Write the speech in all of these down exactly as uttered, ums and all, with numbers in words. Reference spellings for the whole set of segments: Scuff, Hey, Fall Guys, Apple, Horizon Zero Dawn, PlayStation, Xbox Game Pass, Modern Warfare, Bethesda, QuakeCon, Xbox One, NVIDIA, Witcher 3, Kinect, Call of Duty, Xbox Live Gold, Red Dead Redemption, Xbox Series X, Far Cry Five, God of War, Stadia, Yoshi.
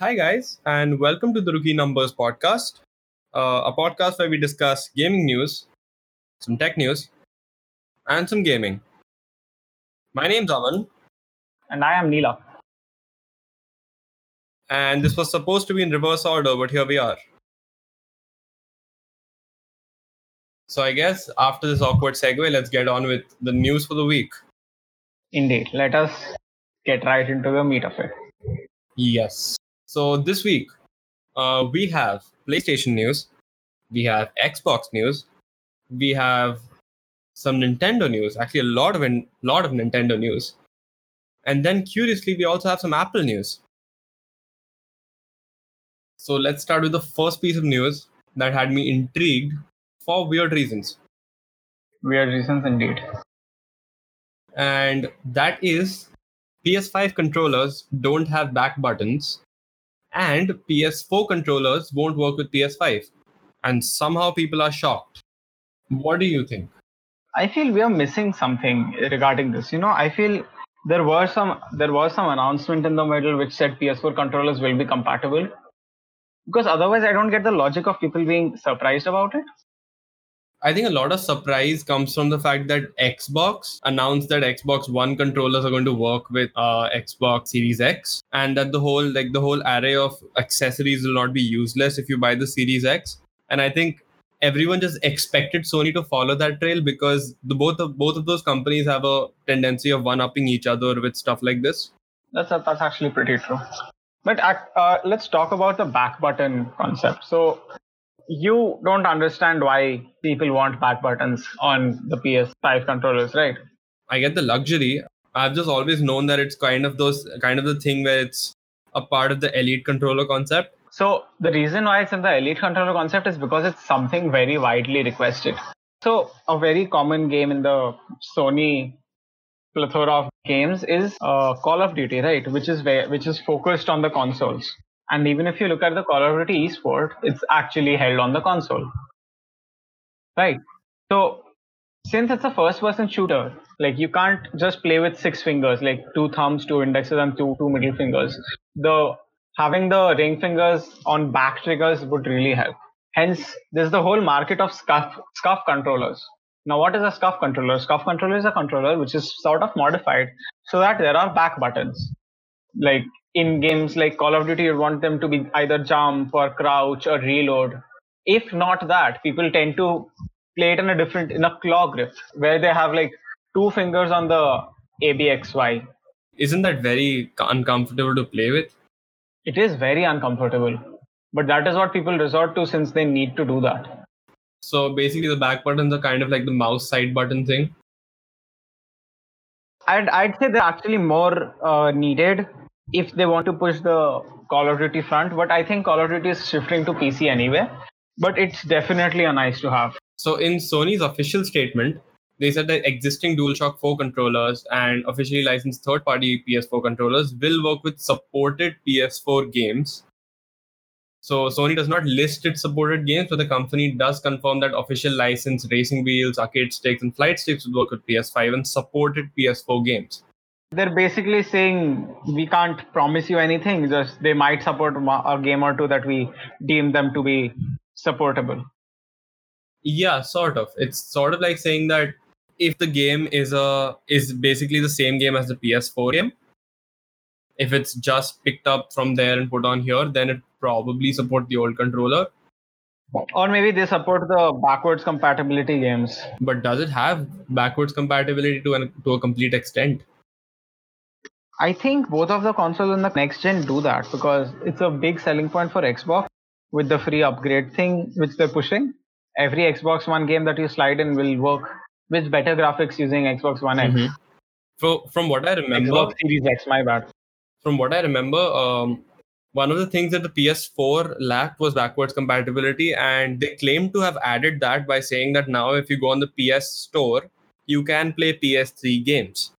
Hi guys, and welcome to the Rookie Numbers Podcast, uh, a podcast where we discuss gaming news, some tech news, and some gaming. My name's Aman. And I am Neela. And this was supposed to be in reverse order, but here we are. So I guess after this awkward segue, let's get on with the news for the week. Indeed, let us get right into the meat of it. Yes. So this week, uh, we have PlayStation news, we have Xbox news, we have some Nintendo news, actually a lot of in- lot of Nintendo news. And then curiously, we also have some Apple news. So let's start with the first piece of news that had me intrigued for weird reasons. Weird reasons indeed. And that is P S five controllers don't have back buttons. And P S four controllers won't work with P S five. And somehow people are shocked. What do you think? I feel we are missing something regarding this. You know, I feel there were some there was some announcement in the middle which said P S four controllers will be compatible. Because otherwise I don't get the logic of people being surprised about it. I think a lot of surprise comes from the fact that Xbox announced that Xbox One controllers are going to work with uh, Xbox Series X, and that the whole like the whole array of accessories will not be useless if you buy the Series X. And I think everyone just expected Sony to follow that trail because the both of both of those companies have a tendency of one-upping each other with stuff like this. That's that's actually pretty true. But uh, let's talk about the back button concept. So. You don't understand why people want back buttons on the P S five controllers, right? I get the luxury. I've just always known that it's kind of those kind of the thing where it's a part of the Elite controller concept. So the reason why it's in the Elite controller concept is because it's something very widely requested. So a very common game in the Sony plethora of games is uh, Call of Duty, right? Which is where, which is focused on the consoles. And even if you look at the Call of Duty eSport, it's actually held on the console. Right. So since it's a first person shooter, like you can't just play with six fingers, like two thumbs, two indexes and two, two middle fingers. The having the ring fingers on back triggers would really help. Hence, there's the whole market of Scuff, Scuff controllers. Now, what is a Scuff controller? Scuff controller is a controller which is sort of modified so that there are back buttons. Like in games like Call of Duty, you want them to be either jump or crouch or reload. If not that, people tend to play it in a different, in a claw grip, where they have like two fingers on the A B X Y. Isn't that very uncomfortable to play with? It is very uncomfortable. But that is what people resort to since they need to do that. So basically the back buttons are kind of like the mouse side button thing? I'd, I'd say they're actually more uh, needed if they want to push the Call of Duty front, but I think Call of Duty is shifting to P C anyway, but it's definitely a nice to have. So in Sony's official statement, they said that existing DualShock four controllers and officially licensed third-party P S four controllers will work with supported P S four games. So Sony does not list its supported games, but the company does confirm that official license racing wheels, arcade sticks, and flight sticks would work with P S five and supported P S four games. They're basically saying we can't promise you anything, just they might support a game or two that we deem them to be supportable. Yeah, sort of. It's sort of like saying that if the game is a is basically the same game as the P S four game, if it's just picked up from there and put on here, then it probably support the old controller. Or maybe they support the backwards compatibility games. But does it have backwards compatibility to an, to a complete extent? I think both of the consoles and the next gen do that because it's a big selling point for Xbox with the free upgrade thing which they're pushing. Every Xbox One game that you slide in will work with better graphics using Xbox One X. Mm-hmm. So from what I remember... Xbox Series X, my bad. From what I remember, um, one of the things that the P S four lacked was backwards compatibility, and they claim to have added that by saying that now if you go on the P S Store, you can play P S three games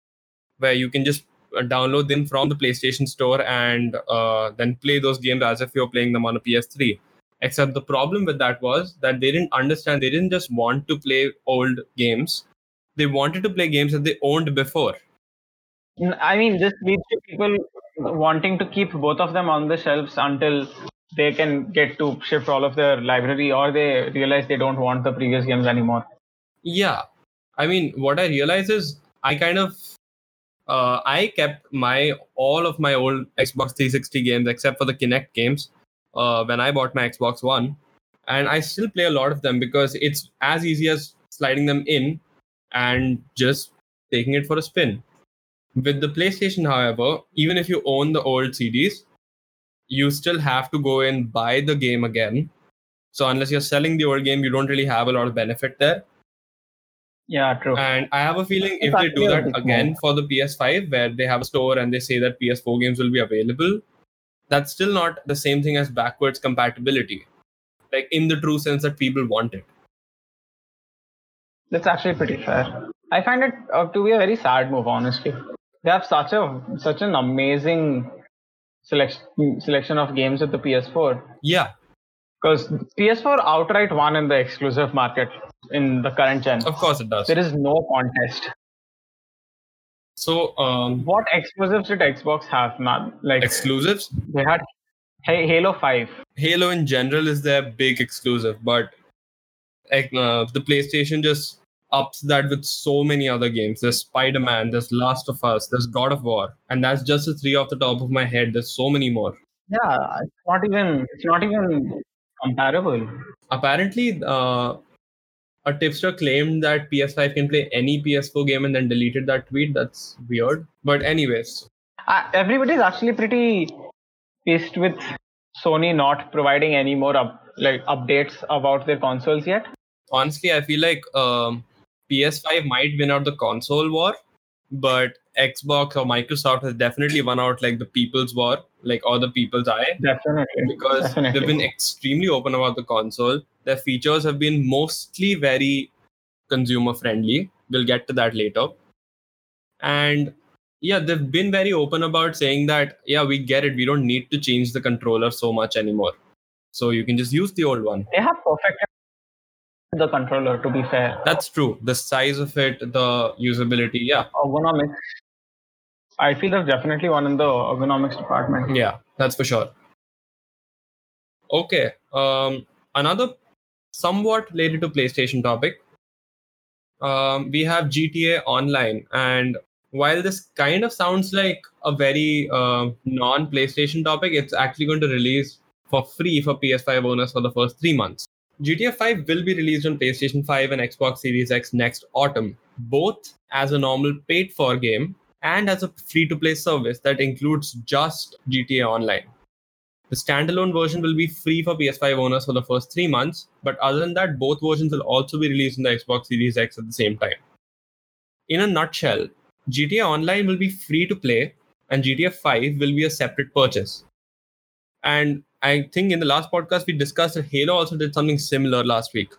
where you can just download them from the PlayStation Store and uh, then play those games as if you're playing them on a P S three. Except the problem with that was that they didn't understand, they didn't just want to play old games. They wanted to play games that they owned before. I mean, this leads to people wanting to keep both of them on the shelves until they can get to shift all of their library, or they realize they don't want the previous games anymore. Yeah. I mean, what I realize is I kind of, uh, I kept my, all of my old Xbox three sixty games, except for the Kinect games, uh, when I bought my Xbox One. And I still play a lot of them because it's as easy as sliding them in and just taking it for a spin. With the PlayStation, however, even if you own the old C Ds, you still have to go and buy the game again. So unless you're selling the old game, you don't really have a lot of benefit there. Yeah, true. And I have a feeling if they do that again for the P S five, where they have a store and they say that P S four games will be available, that's still not the same thing as backwards compatibility. Like in the true sense that people want it. That's actually pretty fair. I find it uh, to be a very sad move, honestly. They have such a such an amazing selection selection of games with the P S four. Yeah. Because P S four outright won in the exclusive market in the current gen. Of course it does. There is no contest. So, um, what exclusives did Xbox have, man? Like exclusives? They had Halo five. Halo in general is their big exclusive, but uh, the PlayStation just ups that with so many other games. There's Spider-Man, there's Last of Us, there's God of War, and that's just the three off the top of my head. There's so many more. Yeah, it's not even it's not even comparable. Apparently, uh, a tipster claimed that P S five can play any P S four game and then deleted that tweet. That's weird. But anyways, uh, everybody's actually pretty pissed with Sony not providing any more up, like updates about their consoles yet. Honestly, I feel like um, P S five might win out the console war, but Xbox or Microsoft has definitely won out like the people's war, like or the people's eye. Definitely. Because definitely. They've been extremely open about the console. Their features have been mostly very consumer friendly. We'll get to that later. And yeah, they've been very open about saying that, yeah, we get it. We don't need to change the controller so much anymore. So you can just use the old one. They have perfected the controller, to be fair. That's true. The size of it, the usability, yeah. Ergonomics. I feel there's definitely one in the ergonomics department. Yeah, that's for sure. Okay. Um, another somewhat related to PlayStation topic. Um, we have G T A Online, and while this kind of sounds like a very uh, non-PlayStation topic, it's actually going to release for free for P S five owners for the first three months. G T A five will be released on PlayStation five and Xbox Series X next autumn, both as a normal paid-for game and as a free-to-play service that includes just G T A Online. The standalone version will be free for P S five owners for the first three months, but other than that, both versions will also be released on the Xbox Series X at the same time. In a nutshell, G T A Online will be free to play and G T A five will be a separate purchase. And I think in the last podcast, we discussed that Halo also did something similar last week.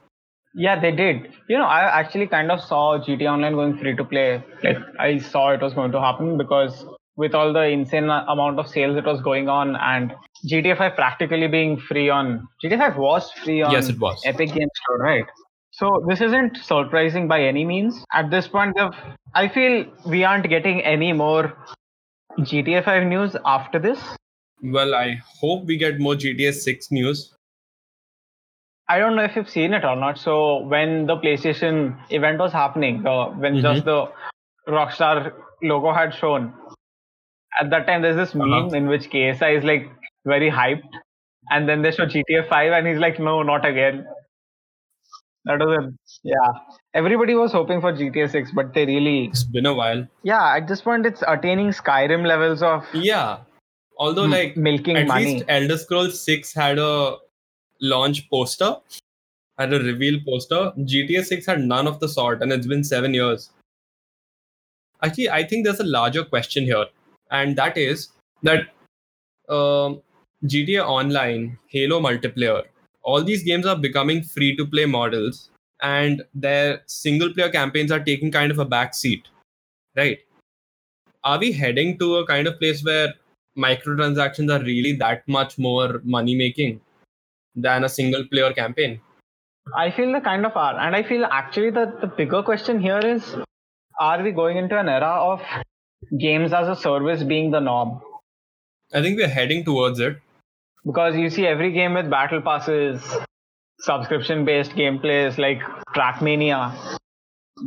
Yeah, they did. You know, I actually kind of saw G T A Online going free to play. Like I saw it was going to happen because with all the insane amount of sales that was going on and G T A five practically being free on... G T A five was free on yes, it was. Epic Games Store, right? So this isn't surprising by any means. At this point, I feel we aren't getting any more G T A five news after this. Well, I hope we get more G T A six news. I don't know if you've seen it or not. So when the PlayStation event was happening, uh, when mm-hmm. just the Rockstar logo had shown, at that time there's this uh-huh. meme in which K S I is like very hyped. And then they show G T A five and he's like, no, not again. That was a, yeah. Everybody was hoping for G T A six, but they really... It's been a while. Yeah, at this point, it's attaining Skyrim levels of... Yeah, although m- like... Milking at money. At least Elder Scrolls six had a launch poster, had a reveal poster. G T A six had none of the sort, and it's been seven years. Actually, I think there's a larger question here, and that is that um, G T A Online, Halo multiplayer, all these games are becoming free-to-play models and their single-player campaigns are taking kind of a backseat, right? Are we heading to a kind of place where microtransactions are really that much more money-making than a single-player campaign? I feel they kind of are. And I feel actually that the bigger question here is, are we going into an era of games as a service being the norm? I think we're heading towards it. Because you see every game with battle passes, subscription-based gameplays like Trackmania.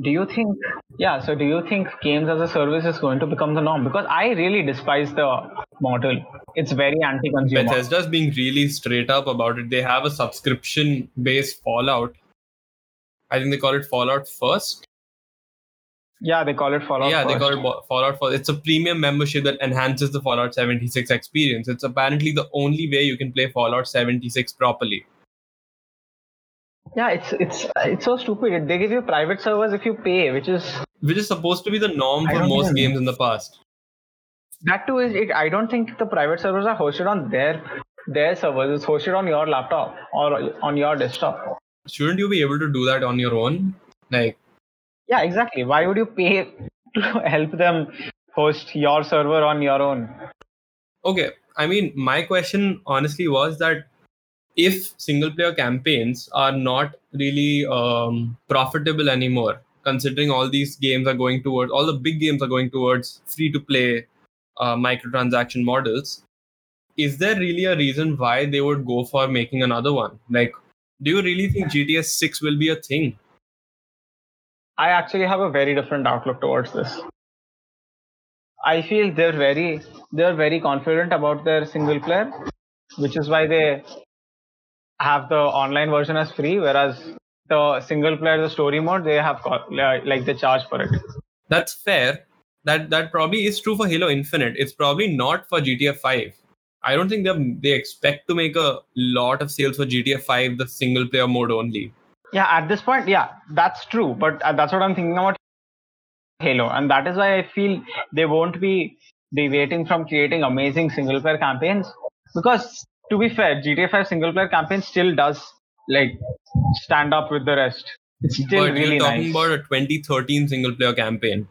Do you think, yeah, so do you think games as a service is going to become the norm? Because I really despise the model. It's very anti-consumer. Bethesda's being really straight up about it. They have a subscription-based Fallout. I think they call it Fallout First. Yeah, they call it Fallout yeah, First. Yeah, they call it Fallout First. It's a premium membership that enhances the Fallout seventy-six experience. It's apparently the only way you can play Fallout seventy-six properly. Yeah, it's it's it's so stupid. They give you private servers if you pay, which is... Which is supposed to be the norm for most know. games in the past. That too is it. I don't think the private servers are hosted on their, their servers. It's hosted on your laptop or on your desktop. Shouldn't you be able to do that on your own? Like, yeah, exactly. Why would you pay to help them host your server on your own? Okay. I mean, my question honestly was that if single-player campaigns are not really um, profitable anymore, considering all these games are going towards, all the big games are going towards free-to-play uh, microtransaction models, is there really a reason why they would go for making another one? Like, do you really think G T A six will be a thing? I actually have a very different outlook towards this. I feel they're very, they're very confident about their single-player, which is why they have the online version as free, whereas the single-player, the story mode, they have like they charge for it. That's fair. That that probably is true for Halo Infinite. It's probably not for G T A five. I don't think they they expect to make a lot of sales for G T A five, the single player mode only. Yeah, at this point, yeah, that's true. But that's what I'm thinking about Halo. And that is why I feel they won't be deviating from creating amazing single player campaigns. Because to be fair, G T A five single player campaign still does like stand up with the rest. It's still but really nice. But you're talking nice. about a twenty thirteen single player campaign.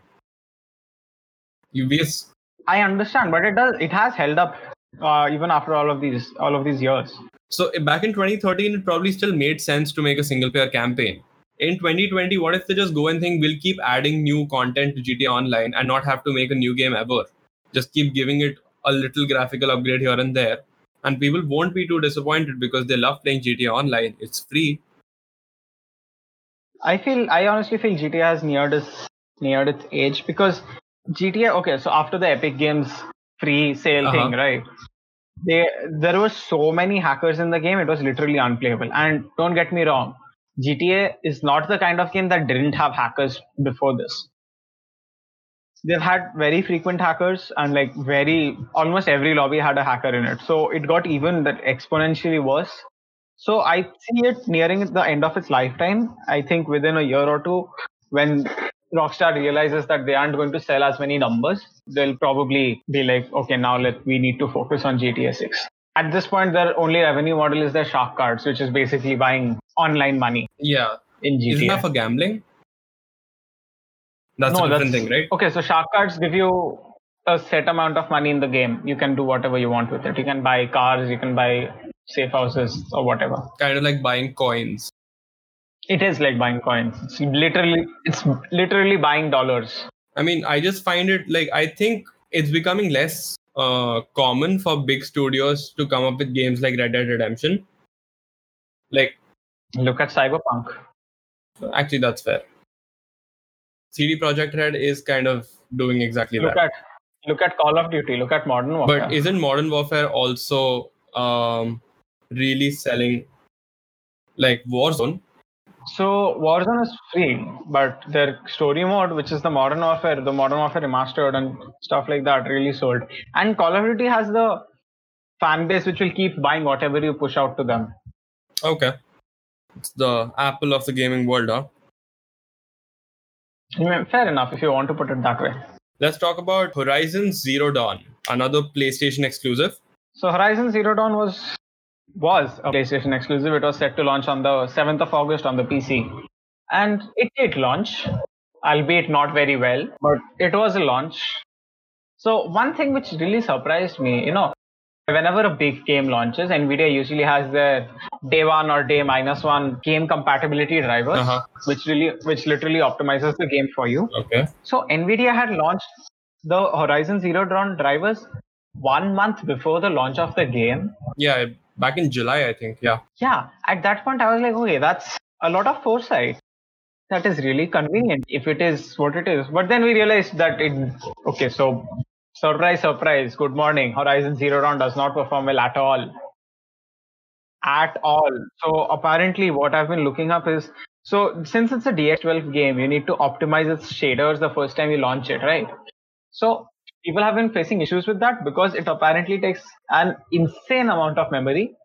U B S. I understand, but it does. It has held up. Uh, even after all of these all of these years. So back in twenty thirteen, it probably still made sense to make a single-player campaign. In twenty twenty, what if they just go and think, we'll keep adding new content to G T A Online and not have to make a new game ever. Just keep giving it a little graphical upgrade here and there. And people won't be too disappointed because they love playing G T A Online. It's free. I feel I honestly feel G T A has neared its, neared its age because G T A... Okay, so after the Epic Games free sale uh-huh. thing, right? They, there were so many hackers in the game, it was literally unplayable. And don't get me wrong, G T A is not the kind of game that didn't have hackers before this. They've had very frequent hackers and like very, almost every lobby had a hacker in it. So it got even that exponentially worse. So I see it nearing the end of its lifetime. I think within a year or two, when Rockstar realizes that they aren't going to sell as many numbers, they'll probably be like, okay, now let we need to focus on G T A six. At this point, their only revenue model is their shark cards, which is basically buying online money. Yeah. In G T A. Isn't that for gambling? That's no, a different that's, thing, right? Okay, so shark cards give you a set amount of money in the game. You can do whatever you want with it. You can buy cars, you can buy safe houses or whatever. Kind of like buying coins. It is like buying coins. It's literally, it's literally buying dollars. I mean, I just find it like, I think it's becoming less uh, common for big studios to come up with games like Red Dead Redemption. Like, look at Cyberpunk. Actually, that's fair. C D Projekt Red is kind of doing exactly look that. At, look at Call of Duty. Look at Modern Warfare. But isn't Modern Warfare also um, really selling like Warzone? So Warzone is free, but their story mode, which is the Modern Warfare, the Modern Warfare Remastered and stuff like that, really sold. And Call of Duty has the fan base which will keep buying whatever you push out to them. Okay. It's the Apple of the gaming world, huh? Fair enough, if you want to put it that way. Let's talk about Horizon Zero Dawn, another PlayStation exclusive. So Horizon Zero Dawn was... was a PlayStation exclusive. It was set to launch on the seventh of August on the P C. And it did launch, albeit not very well, but it was a launch. So one thing which really surprised me, you know, whenever a big game launches, NVIDIA usually has their day one or day minus one game compatibility drivers, uh-huh. which really, which literally optimizes the game for you. Okay. So NVIDIA had launched the Horizon Zero Dawn drivers one month before the launch of the game. Yeah, back in July, I think. Yeah. Yeah. At that point, I was like, okay, that's a lot of foresight. That is really convenient if it is what it is. But then we realized that it, okay, so surprise, surprise. Good morning. Horizon Zero Dawn does not perform well at all. At all. So apparently what I've been looking up is, so since it's a D X twelve game, you need to optimize its shaders the first time you launch it, right? So people have been facing issues with that because it apparently takes an insane amount of memory.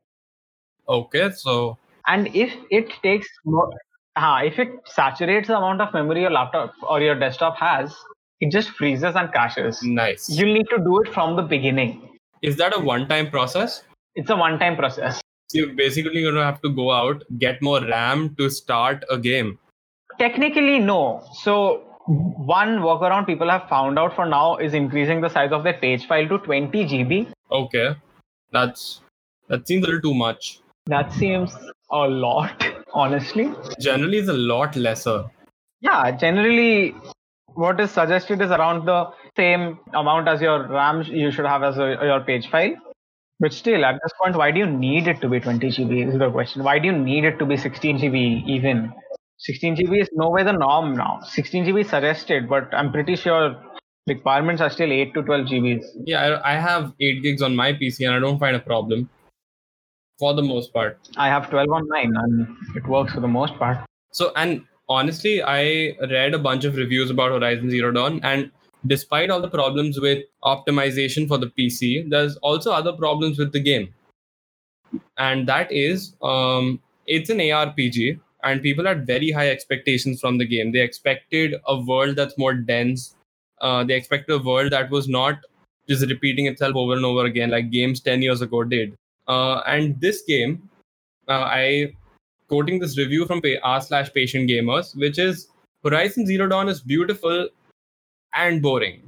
Okay, so... And if it takes more, uh, if it saturates the amount of memory your laptop or your desktop has, it just freezes and crashes. Nice. You'll need to do it from the beginning. Is that a one-time process? It's a one-time process. You're basically going to have to go out, get more RAM to start a game. Technically, no. So one workaround people have found out for now is increasing the size of their page file to twenty gigabytes. Okay. That's that seems a little too much. That seems a lot, honestly. Generally, it's a lot lesser. Yeah, generally, what is suggested is around the same amount as your RAM you should have as a, your page file. But still, at this point, why do you need it to be twenty gigabytes is the question. Why do you need it to be sixteen gigabytes even? sixteen gigabytes is nowhere the norm now. sixteen gigabytes is suggested, but I'm pretty sure requirements are still eight to twelve gigabytes. Yeah, I have eight gigs on my P C and I don't find a problem for the most part. I have twelve on mine and it works for the most part. So, and honestly, I read a bunch of reviews about Horizon Zero Dawn, and despite all the problems with optimization for the P C, there's also other problems with the game. And that is, um, it's an A R P G, and people had very high expectations from the game. They expected a world that's more dense. Uh, they expected a world that was not just repeating itself over and over again, like games ten years ago did. Uh, and this game, uh, I, quoting this review from r slash patient gamers, which is, Horizon Zero Dawn is beautiful and boring.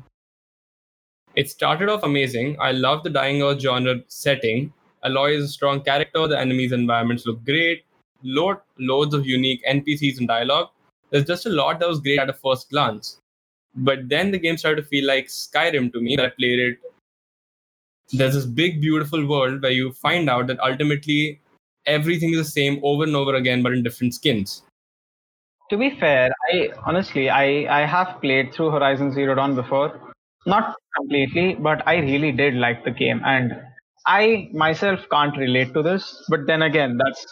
It started off amazing. I love the dying earth genre setting. Aloy is a strong character. The enemies' environments look great. Load, loads of unique N P Cs and dialogue. There's just a lot that was great at a first glance. But then the game started to feel like Skyrim to me. I played it. There's this big, beautiful world where you find out that ultimately everything is the same over and over again, but in different skins. To be fair, I honestly, I, I have played through Horizon Zero Dawn before. Not completely, but I really did like the game. And I myself can't relate to this. But then again, that's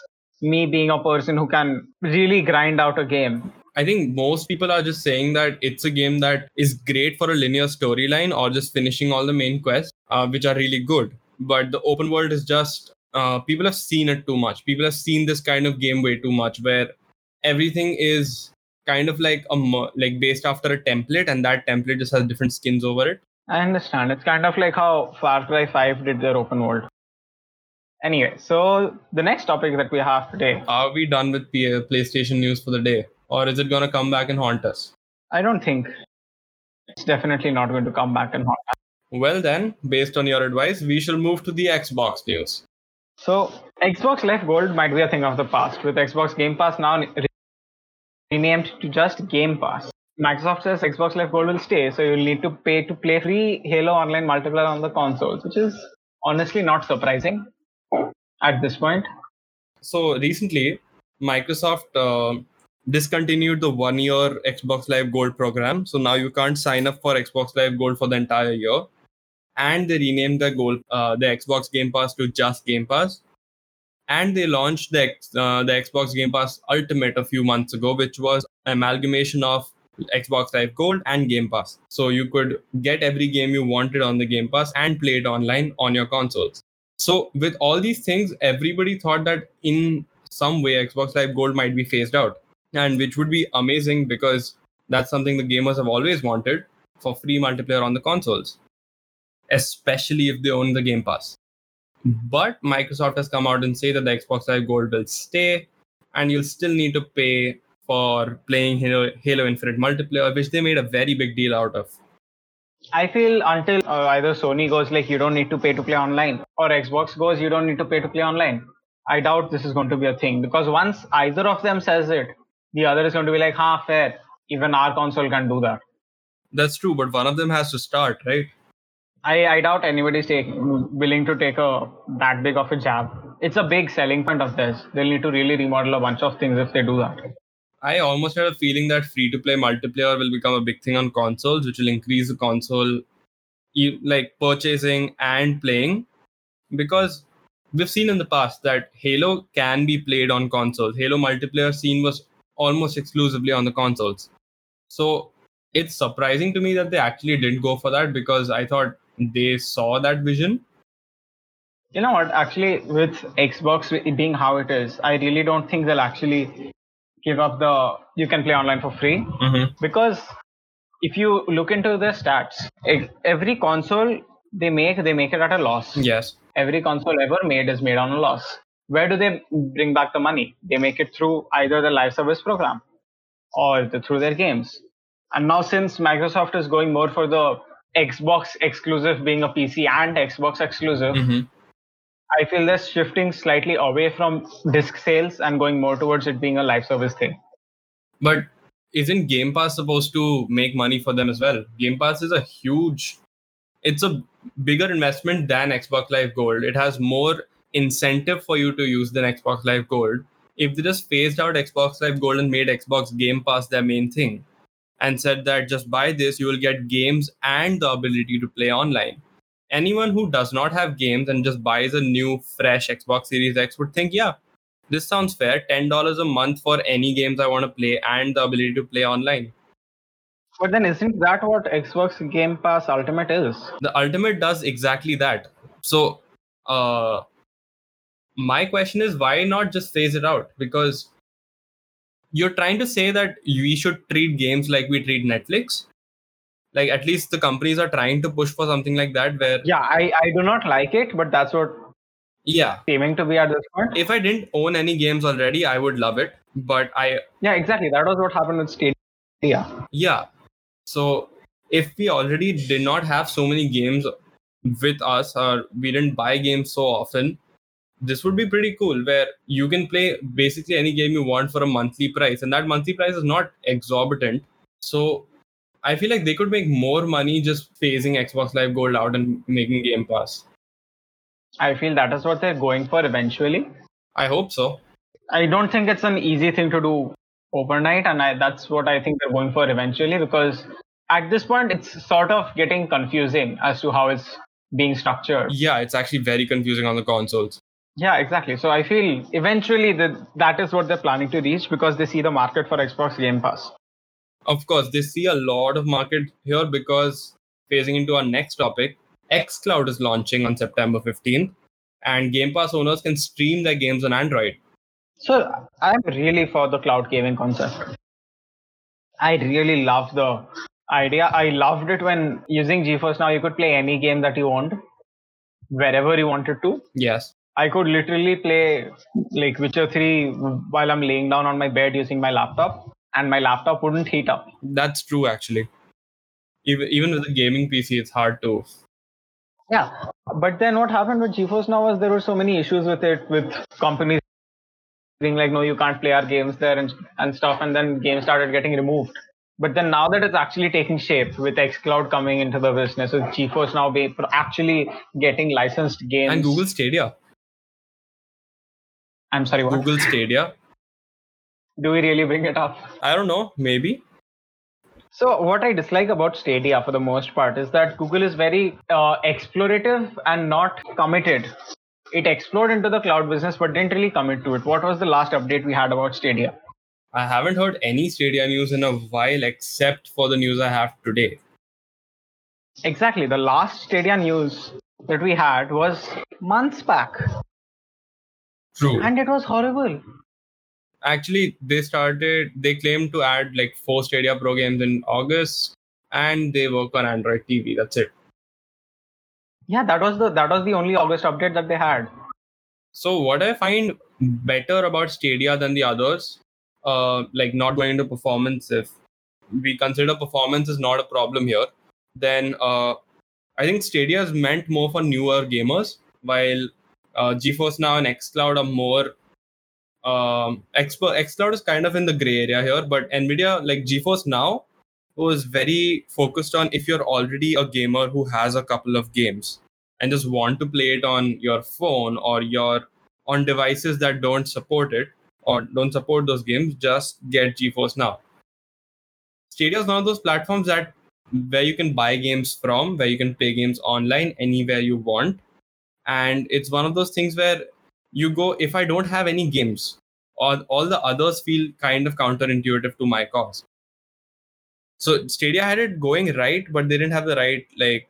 me being a person who can really grind out a game. I think most people are just saying that it's a game that is great for a linear storyline or just finishing all the main quests, uh, which are really good. But the open world is just, uh, people have seen it too much. People have seen this kind of game way too much, where everything is kind of like a like based after a template, and that template just has different skins over it. I understand. It's kind of like how Far Cry five did their open world. Anyway, so the next topic that we have today. Are we done with P- PlayStation news for the day? Or is it going to come back and haunt us? I don't think. It's definitely not going to come back and haunt us. Well then, based on your advice, we shall move to the Xbox news. So, Xbox Live Gold might be a thing of the past, with Xbox Game Pass now re- renamed to just Game Pass. Microsoft says Xbox Live Gold will stay, so you'll need to pay to play free Halo Online multiplayer on the consoles, which is honestly not surprising at this point. So, recently, Microsoft uh, discontinued the one-year Xbox Live Gold program, so now you can't sign up for Xbox Live Gold for the entire year. And they renamed the goal, uh, the Xbox Game Pass to just Game Pass. And they launched the, uh, the Xbox Game Pass Ultimate a few months ago, which was an amalgamation of Xbox Live Gold and Game Pass. So you could get every game you wanted on the Game Pass and play it online on your consoles. So with all these things, everybody thought that in some way Xbox Live Gold might be phased out, and which would be amazing because that's something the gamers have always wanted, for free multiplayer on the consoles, especially if they own the Game Pass. But Microsoft has come out and say that the Xbox Live Gold will stay, and you'll still need to pay for playing Halo, Halo Infinite multiplayer, which they made a very big deal out of. I feel until uh, either Sony goes like, you don't need to pay to play online, or Xbox goes, you don't need to pay to play online, I doubt this is going to be a thing, because once either of them says it, the other is going to be like, ha, fair, even our console can do that. That's true, but one of them has to start, right? I, I doubt anybody's take, willing to take a that big of a jab. It's a big selling point of this. They'll need to really remodel a bunch of things if they do that. I almost had a feeling that free-to-play multiplayer will become a big thing on consoles, which will increase the console like purchasing and playing. Because we've seen in the past that Halo can be played on consoles. Halo multiplayer scene was almost exclusively on the consoles. So it's surprising to me that they actually didn't go for that, because I thought they saw that vision. You know what? Actually, with Xbox being how it is, I really don't think they'll actually give up the you can play online for free. Mm-hmm. Because if you look into their stats, every console they make, they make it at a loss. Yes. Every console ever made is made on a loss. Where do they bring back the money? They make it through either the live service program or the, through their games. And now since Microsoft is going more for the Xbox exclusive being a P C and Xbox exclusive, mm-hmm. I feel they're shifting slightly away from disc sales and going more towards it being a live service thing. But isn't Game Pass supposed to make money for them as well? Game Pass is a huge... It's a bigger investment than Xbox Live Gold. It has more incentive for you to use than Xbox Live Gold. If they just phased out Xbox Live Gold and made Xbox Game Pass their main thing and said that just buy this, you will get games and the ability to play online. Anyone who does not have games and just buys a new, fresh Xbox Series X would think, yeah, this sounds fair. ten dollars a month for any games I want to play and the ability to play online. But then isn't that what Xbox Game Pass Ultimate is? The Ultimate does exactly that. So uh, my question is, why not just phase it out? Because you're trying to say that we should treat games like we treat Netflix. Like, at least the companies are trying to push for something like that where... Yeah, I, I do not like it, but that's what... Yeah. Aiming to be at this point. If I didn't own any games already, I would love it. But I... Yeah, exactly. That was what happened with Stadia. Yeah. Yeah. So if we already did not have so many games with us, or we didn't buy games so often, this would be pretty cool where you can play basically any game you want for a monthly price. And that monthly price is not exorbitant. So I feel like they could make more money just phasing Xbox Live Gold out and making Game Pass. I feel that is what they're going for eventually. I hope so. I don't think it's an easy thing to do overnight, and I, that's what I think they're going for eventually, because at this point it's sort of getting confusing as to how it's being structured. Yeah, it's actually very confusing on the consoles. Yeah, exactly. So I feel eventually that that is what they're planning to reach, because they see the market for Xbox Game Pass. Of course, they see a lot of market here, because phasing into our next topic, xCloud is launching on September fifteenth, and Game Pass owners can stream their games on Android. So I'm really for the cloud gaming concept. I really love the idea. I loved it when using GeForce Now, you could play any game that you owned, wherever you wanted to. Yes. I could literally play like Witcher three while I'm laying down on my bed using my laptop, and my laptop wouldn't heat up. That's true, actually. Even, even with a gaming P C, it's hard to... Yeah. But then what happened with GeForce Now was there were so many issues with it, with companies being like, no, you can't play our games there and, and stuff. And then games started getting removed. But then now that it's actually taking shape with xCloud coming into the business, with GeForce Now be actually getting licensed games. And Google Stadia. I'm sorry, what? Google Stadia. Do we really bring it up? I don't know. Maybe. So what I dislike about Stadia for the most part is that Google is very uh, explorative and not committed. It explored into the cloud business, but didn't really commit to it. What was the last update we had about Stadia? I haven't heard any Stadia news in a while, except for the news I have today. Exactly. The last Stadia news that we had was months back. True. And it was horrible. Actually, they started, they claimed to add like four Stadia Pro games in August, and they work on Android T V. That's it. Yeah, that was the that was the only August update that they had. So what I find better about Stadia than the others, uh, like not going into performance, if we consider performance is not a problem here, then uh, I think Stadia is meant more for newer gamers, while uh, GeForce Now and xCloud are more... Um, xCloud is kind of in the gray area here, but NVIDIA, like GeForce Now was very focused on if you're already a gamer who has a couple of games and just want to play it on your phone or your on devices that don't support it or don't support those games, just get GeForce Now. Stadia is one of those platforms that where you can buy games from, where you can play games online anywhere you want. And it's one of those things where you go, if I don't have any games, all, all the others feel kind of counterintuitive to my cause. So Stadia had it going right, but they didn't have the right, like,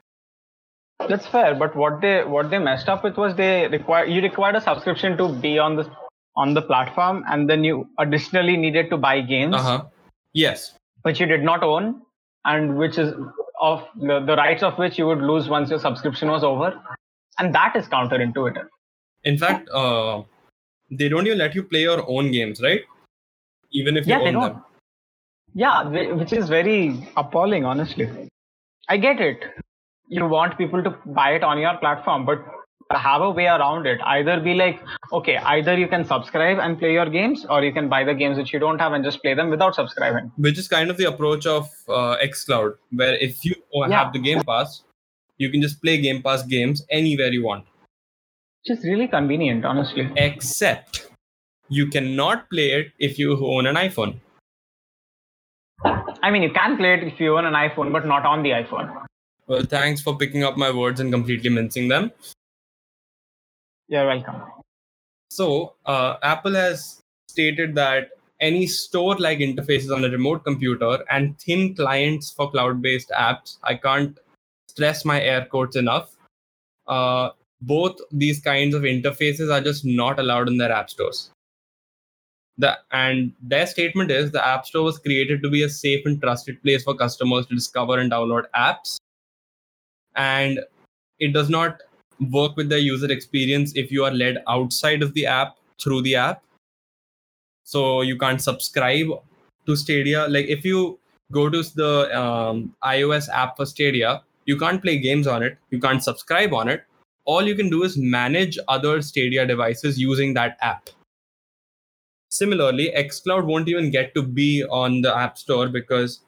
that's fair, but what they what they messed up with was they require you required a subscription to be on the on the platform, and then you additionally needed to buy games. Uh-huh. Yes. Which you did not own, and which is of the, the rights of which you would lose once your subscription was over, and that is counterintuitive. In fact, uh, they don't even let you play your own games, right? Even if you yeah, own they don't. them. Yeah, they, which is very appalling, honestly. I get it. You want people to buy it on your platform, but have a way around it. Either be like, okay, either you can subscribe and play your games, or you can buy the games which you don't have and just play them without subscribing. Which is kind of the approach of uh, xCloud, where if you have yeah. the Game Pass, you can just play Game Pass games anywhere you want. Which is really convenient, honestly. Except you cannot play it if you own an iPhone. I mean, you can play it if you own an iPhone, but not on the iPhone. Well, thanks for picking up my words and completely mincing them. You're welcome. So, uh, Apple has stated that any store-like interfaces on a remote computer and thin clients for cloud-based apps, I can't stress my air quotes enough, uh, both these kinds of interfaces are just not allowed in their app stores. The, and their statement is, the App Store was created to be a safe and trusted place for customers to discover and download apps. And it does not work with the user experience if you are led outside of the app through the app. So you can't subscribe to Stadia. Like if you go to the um, iOS app for Stadia, you can't play games on it. You can't subscribe on it. All you can do is manage other Stadia devices using that app. Similarly, xCloud won't even get to be on the App Store because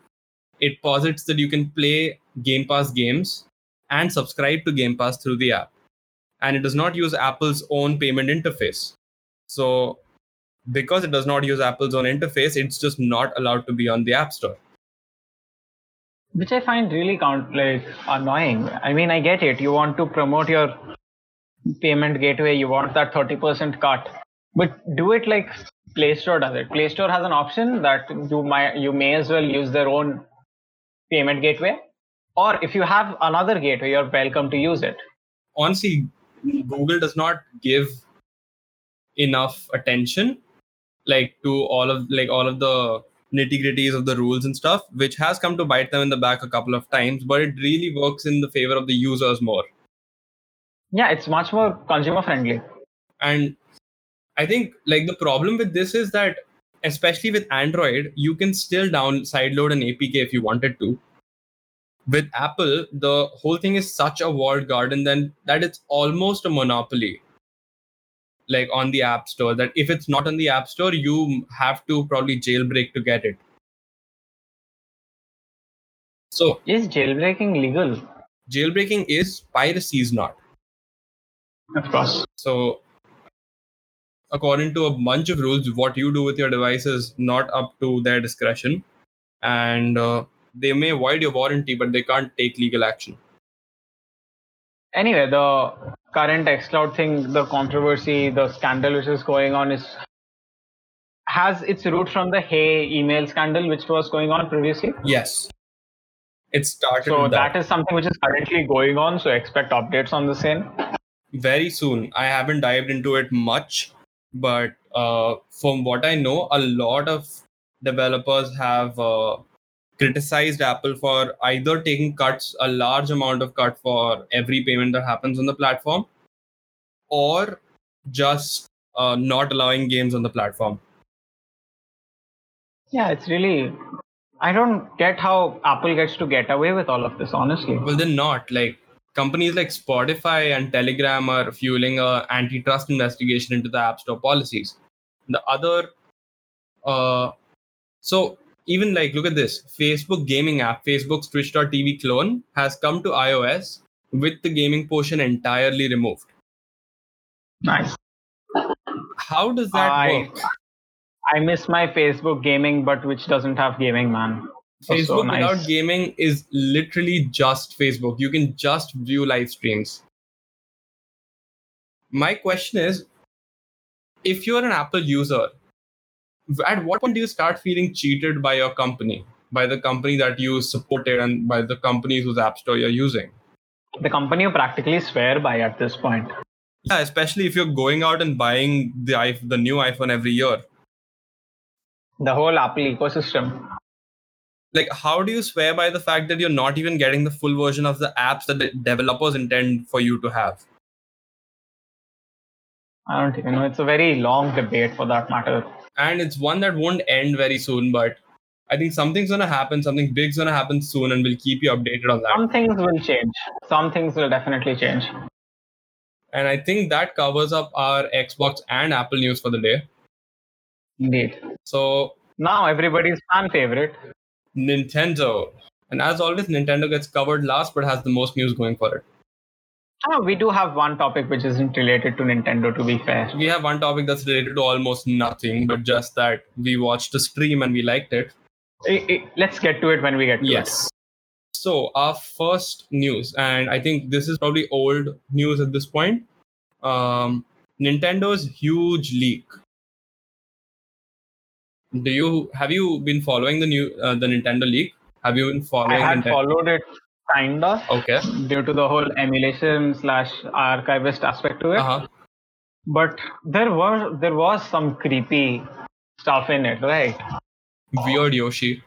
it posits that you can play Game Pass games and subscribe to Game Pass through the app. And it does not use Apple's own payment interface. So because it does not use Apple's own interface, it's just not allowed to be on the App Store. Which I find really count- like annoying. I mean, I get it. You want to promote your payment gateway. You want that thirty percent cut. But do it like Play Store does it. Play Store has an option that you, might, you may as well use their own payment gateway. Or if you have another gateway, you're welcome to use it. Honestly, Google does not give enough attention, like to all of like all of the nitty-gritties of the rules and stuff, which has come to bite them in the back a couple of times. But it really works in the favor of the users more. Yeah, it's much more consumer-friendly. And I think like the problem with this is that, especially with Android, you can still down sideload an A P K if you wanted to. With Apple, the whole thing is such a walled garden then that it's almost a monopoly, like on the App Store, that if it's not on the App Store, you have to probably jailbreak to get it. So is jailbreaking legal? Jailbreaking is, piracy is not. Of course. So according to a bunch of rules, what you do with your device is not up to their discretion. And uh, they may void your warranty, but they can't take legal action. Anyway, the current xCloud thing, the controversy, the scandal which is going on is has its root from the Hey email scandal, which was going on previously. Yes. It started. So that. that is something which is currently going on. So expect updates on the same. Very soon. I haven't dived into it much, but uh, from what I know, a lot of developers have uh, criticized Apple for either taking cuts, a large amount of cut for every payment that happens on the platform, or just uh, not allowing games on the platform. Yeah, it's really, I don't get how Apple gets to get away with all of this, honestly. Well, they're not. Like, companies like Spotify and Telegram are fueling an antitrust investigation into the App Store policies. The other, uh, so even like, look at this, Facebook gaming app, Facebook's Twitch dot t v clone has come to iOS with the gaming portion entirely removed. Nice. How does that I, work? I miss my Facebook gaming, but which doesn't have gaming, man. So, Facebook so nice. Without gaming is literally just Facebook. You can just view live streams. My question is, if you're an Apple user, at what point do you start feeling cheated by your company, by the company that you supported and by the company whose app store you're using? The company you practically swear by at this point. Yeah, especially if you're going out and buying the the new iPhone every year. The whole Apple ecosystem. Like, how do you swear by the fact that you're not even getting the full version of the apps that the developers intend for you to have? I don't even know. It's a very long debate for that matter. And it's one that won't end very soon, but I think something's going to happen. Something big's going to happen soon, and we'll keep you updated on that. Some things will change. Some things will definitely change. And I think that covers up our Xbox and Apple news for the day. Indeed. So now everybody's fan favorite, Nintendo. And as always, Nintendo gets covered last, but has the most news going for it. Oh, we do have one topic which isn't related to Nintendo, to be fair. We have one topic that's related to almost nothing, but just that we watched a stream and we liked it. It, it let's get to it when we get to yes. it. Yes. So our first news, and I think this is probably old news at this point. Um, Nintendo's huge leak. Do you have you been following the new uh, the Nintendo leak? Have you been following? I had Nintendo? followed it. Kind of. Okay. Due to the whole emulation slash archivist aspect to it. Uh-huh. But there were there was some creepy stuff in it, right? Weird Yoshi.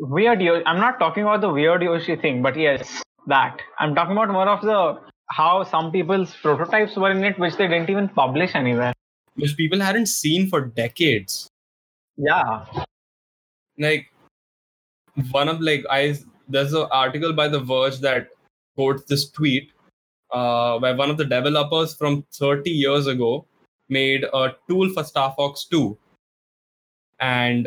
Weird Yoshi. I'm not talking about the weird Yoshi thing, but yes, that. I'm talking about more of the how some people's prototypes were in it, which they didn't even publish anywhere. Which people hadn't seen for decades. Yeah. Like, one of, like, I... There's an article by The Verge that quotes this tweet uh, where one of the developers from thirty years ago made a tool for Star Fox two. And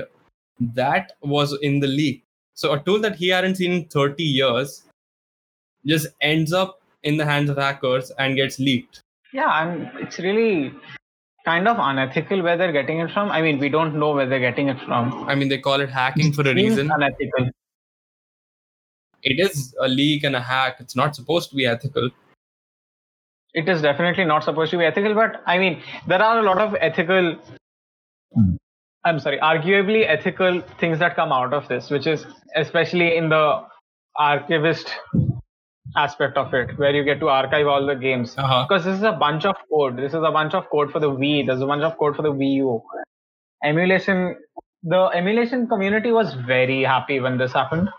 that was in the leak. So a tool that he hadn't seen in thirty years just ends up in the hands of hackers and gets leaked. Yeah, and it's really kind of unethical where they're getting it from. I mean, we don't know where they're getting it from. I mean, they call it hacking for a reason. Unethical. It is a leak and a hack. It's not supposed to be ethical. It is definitely not supposed to be ethical, but I mean, there are a lot of ethical, I'm sorry, arguably ethical things that come out of this, which is especially in the archivist aspect of it, where you get to archive all the games. Uh-huh. Because this is a bunch of code. This is a bunch of code for the Wii. There's a bunch of code for the Wii U. Emulation, the emulation community was very happy when this happened.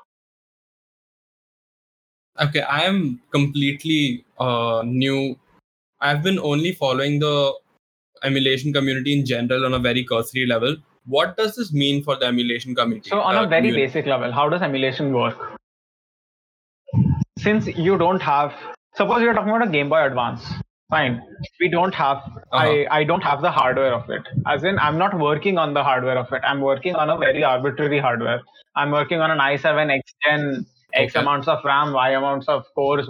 Okay, I am completely uh, new. I've been only following the emulation community in general on a very cursory level. What does this mean for the emulation community? So on a very community? basic level, how does emulation work? Since you don't have... Suppose you're talking about a Game Boy Advance. Fine. We don't have... Uh-huh. I, I don't have the hardware of it. As in, I'm not working on the hardware of it. I'm working on a very arbitrary hardware. I'm working on an i seven, x ten... X okay. amounts of RAM, Y amounts of cores,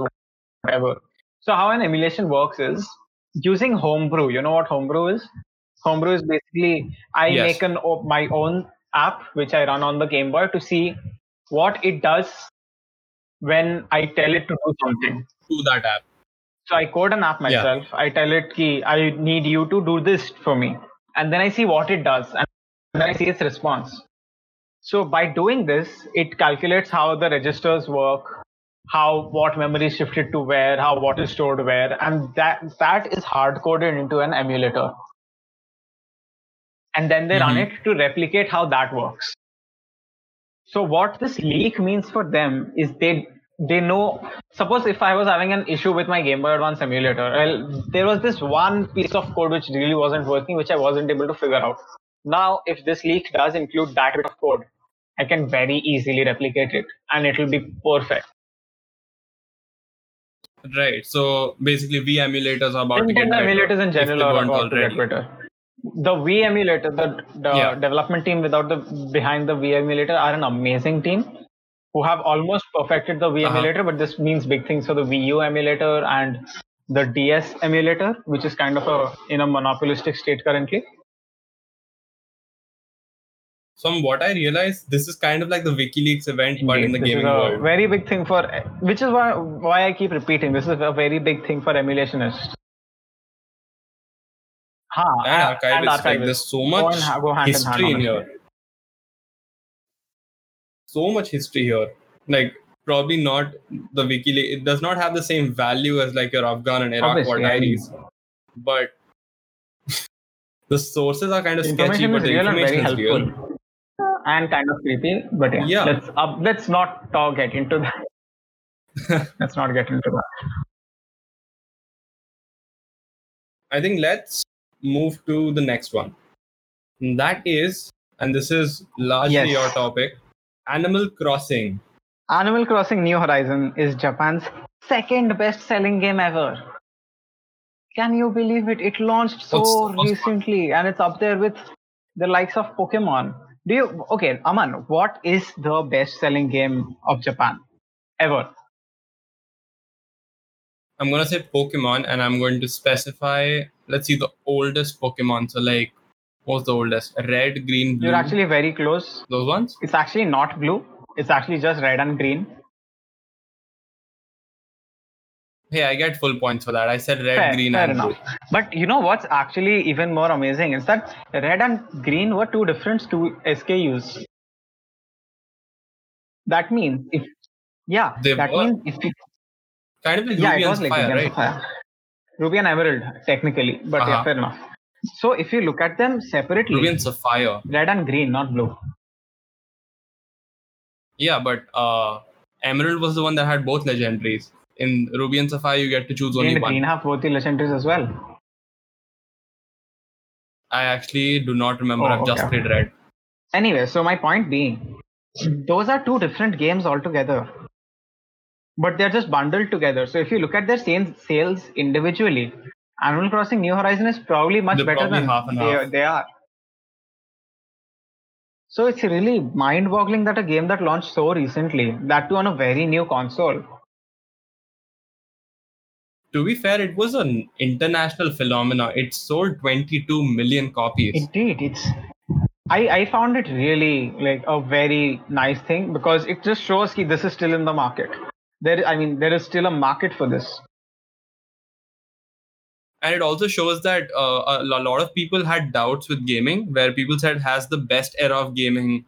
whatever. So how an emulation works is using homebrew. You know what homebrew is? Homebrew is basically I yes. make an my own app, which I run on the Game Boy to see what it does when I tell it to do something. Do that app. So I code an app myself. Yeah. I tell it, ki, I need you to do this for me. And then I see what it does. And then I see its response. So by doing this, it calculates how the registers work, how what memory is shifted to where, how what is stored where, and that that is hard-coded into an emulator. And then they mm-hmm. run it to replicate how that works. So what this leak means for them is they they know, suppose if I was having an issue with my Game Boy Advance emulator, well, there was this one piece of code which really wasn't working, which I wasn't able to figure out. Now, if this leak does include that bit of code, I can very easily replicate it and it will be perfect. Right. So basically, V emulators are about Nintendo to get better. Emulators in general are about to get better. The Wii emulator, the, the yeah. development team without the behind the Wii emulator are an amazing team who have almost perfected the Wii uh-huh. emulator, but this means big things for the Wii U emulator and the D S emulator, which is kind of a in a monopolistic state currently. From what I realized, this is kind of like the WikiLeaks event, Indeed, but in the gaming world. This is a very big thing for, which is why, why I keep repeating, this is a very big thing for emulationists. Ha, and archivists, and archivists. Like, there's so much go ha- go hand history hand in here. It. So much history here. Like, probably not the WikiLeaks, it does not have the same value as like your Afghan and Iraq war diaries. But the sources are kind of sketchy, but the information is real. And kind of creepy, but yeah, yeah. Let's, uh, let's not talk, get into that. let's not get into that. I think let's move to the next one. And that is, and this is largely yes. your topic, Animal Crossing. Animal Crossing New Horizon is Japan's second best-selling game ever. Can you believe it? It launched so what's, what's recently, fun? And it's up there with the likes of Pokemon. Do you okay, Aman? What is the best-selling game of Japan ever? I'm gonna say Pokemon, and I'm going to specify. Let's see the oldest Pokemon. So, like, what's the oldest? Red, green, blue. You're actually very close. Those ones? It's actually not blue. It's actually just red and green. Hey, I get full points for that. I said red, fair, green, fair and enough. Blue. But you know what's actually even more amazing is that red and green were two different two S K Us. That means if yeah, they that were, means if it, kind of like yeah, Ruby it was and like Sapphire, right? Sapphire. Ruby and Emerald, technically, but uh-huh. yeah, fair enough. So if you look at them separately, Ruby and Sapphire, red and green, not blue. Yeah, but uh, Emerald was the one that had both legendaries. In Ruby and Sapphire, you get to choose only one. Green have both the legendaries as well. I actually do not remember. Oh, I've okay. just played red. Anyway, so my point being, those are two different games altogether. But they're just bundled together. So if you look at their sales individually, Animal Crossing New Horizon is probably much they're better probably than half and they, half. they are. So it's really mind-boggling that a game that launched so recently, that too on a very new console. To be fair, it was an international phenomenon. It sold twenty-two million copies. It did. It's, I, I found it really like a very nice thing because it just shows that this is still in the market. There, I mean, there is still a market for this. And it also shows that uh, a lot of people had doubts with gaming, where people said, has the best era of gaming,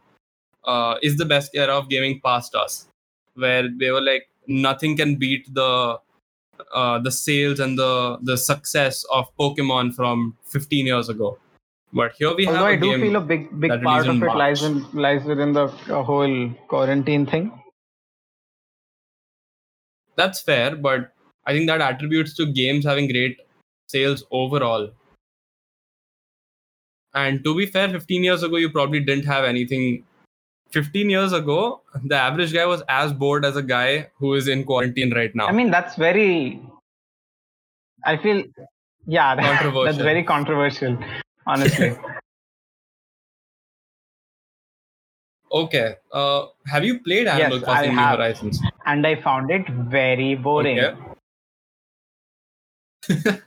uh, is the best era of gaming past us? Where they were like, nothing can beat the... Uh, the sales and the, the success of Pokemon from fifteen years ago. But here we Although have I a do game feel a big, big part of it March. lies in, lies within the uh, whole quarantine thing. That's fair, but I think that attributes to games having great sales overall. And to be fair, fifteen years ago, you probably didn't have anything. fifteen years ago, the average guy was as bored as a guy who is in quarantine right now. I mean, that's very... I feel... Yeah, controversial. That's very controversial, honestly. Okay. Uh, have you played Animal yes, Crossing New have, Horizons? And I found it very boring. Okay.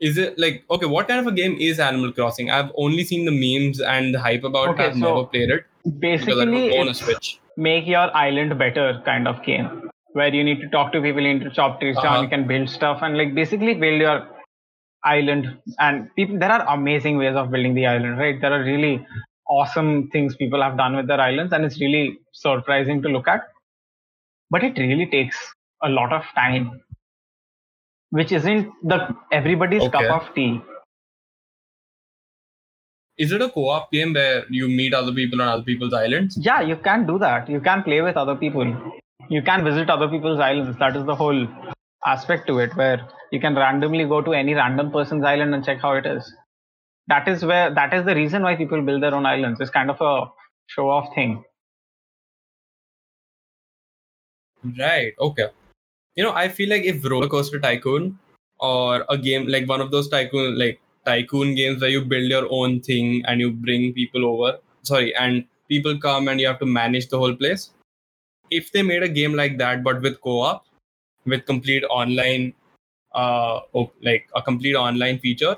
Is it like, okay, what kind of a game is Animal Crossing? I've only seen the memes and the hype about okay, it. I've so never played it. Basically, on a Switch. Make your island better kind of game where you need to talk to people, you need to chop trees uh-huh. down, you can build stuff and like basically build your island. And people, there are amazing ways of building the island, right? There are really awesome things people have done with their islands and it's really surprising to look at. But it really takes a lot of time, which isn't the everybody's okay. cup of tea. Is it a co-op game where you meet other people on other people's islands? Yeah, you can do that. You can play with other people. You can visit other people's islands. That is the whole aspect to it, where you can randomly go to any random person's island and check how it is. That is where that is the reason why people build their own islands. It's kind of a show-off thing. Right, okay. You know, I feel like if Roller Coaster Tycoon or a game like one of those tycoon, like tycoon games where you build your own thing and you bring people over. Sorry, and people come and you have to manage the whole place. If they made a game like that, but with co-op, with complete online, uh, like a complete online feature,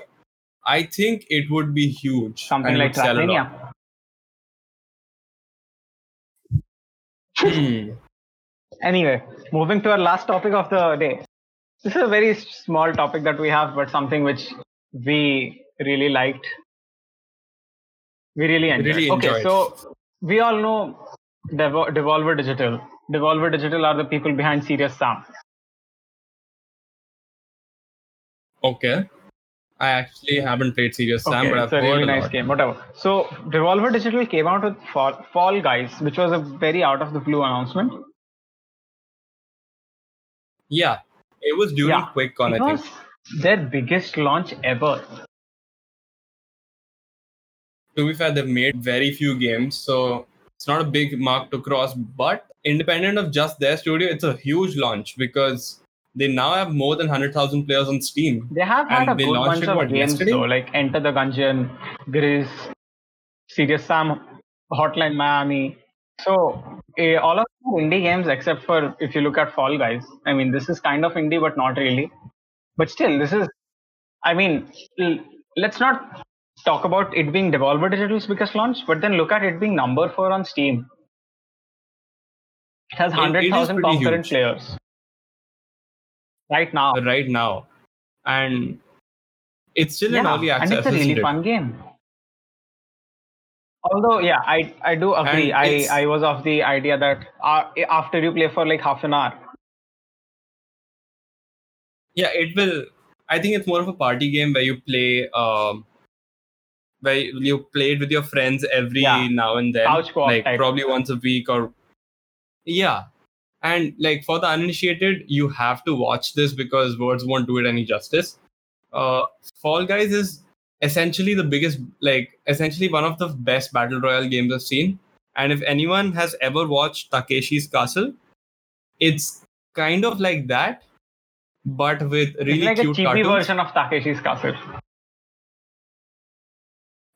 I think it would be huge. Something like Transylvania. Anyway, moving to our last topic of the day. This is a very small topic that we have, but something which we really liked. We really enjoyed. Really enjoyed. Okay, so we all know Devo- Devolver Digital. Devolver Digital are the people behind Serious Sam. Okay. I actually haven't played Serious Sam, okay, but I've played it. It's a really nice game, whatever. So, Devolver Digital came out with Fall, Fall Guys, which was a very out-of-the-blue announcement. Yeah, it was during yeah. QuakeCon, I think. Their biggest launch ever. To be fair, they've made very few games, so it's not a big mark to cross, but independent of just their studio, it's a huge launch because they now have more than one hundred thousand players on Steam. They have had a good bunch of games though, like Enter the Gungeon, Grizz, Serious Sam, Hotline Miami. So uh, all of the indie games, except for if you look at Fall Guys, I mean, this is kind of indie, but not really. But still, this is, I mean, l- let's not talk about it being Devolver Digital's biggest launch, but then look at it being number four on Steam. It has one hundred thousand concurrent players. Right now. Right now. And it's still yeah, in early access. And it's a really fun game. Although, yeah, I, I do agree. I, I was of the idea that uh, after you play for like half an hour. Yeah, it will. I think it's more of a party game where you play um, where you play it with your friends every yeah. now and then. Couch co-op like type. Probably once a week or... Yeah. And like for the uninitiated, you have to watch this because words won't do it any justice. Uh, Fall Guys is essentially the biggest, like essentially one of the best battle royale games I've seen. And if anyone has ever watched Takeshi's Castle, it's kind of like that, but with really it's like cute a chibi cartoons. Version of Takeshi's Castle.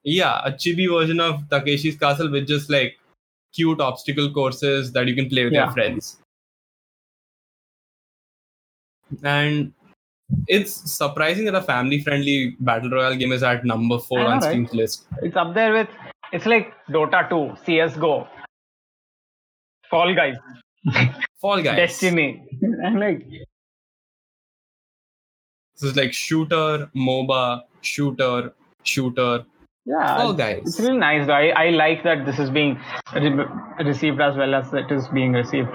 Yeah, a chibi version of Takeshi's Castle with just like cute obstacle courses that you can play with yeah. your friends. And it's surprising that a family-friendly battle royale game is at number four know, on right? Steam's list. It's up there with... It's like Dota two, C S G O, Fall Guys. Fall Guys. Destiny. I'm like... This is like shooter, MOBA, shooter, shooter. Yeah. Fall Guys. It's really nice though. I, I like that this is being re- received as well as it is being received.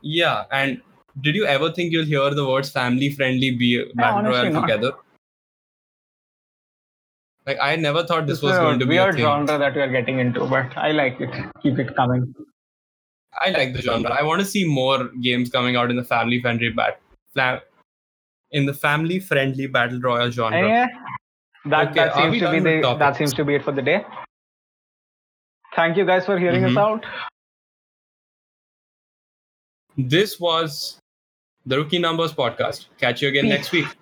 Yeah, and... Did you ever think you'll hear the words family-friendly be battle royale together? Like, I never thought this it's was going to be a weird genre that we are getting into, but I like it. Keep it coming. I like the genre. I want to see more games coming out in the family-friendly bat fla- in the family-friendly battle royale genre. Yeah, that, okay, that seems to be the, that seems to be it for the day. Thank you guys for hearing mm-hmm. us out. This was the Rookie Numbers Podcast. Catch you again Peace. Next week.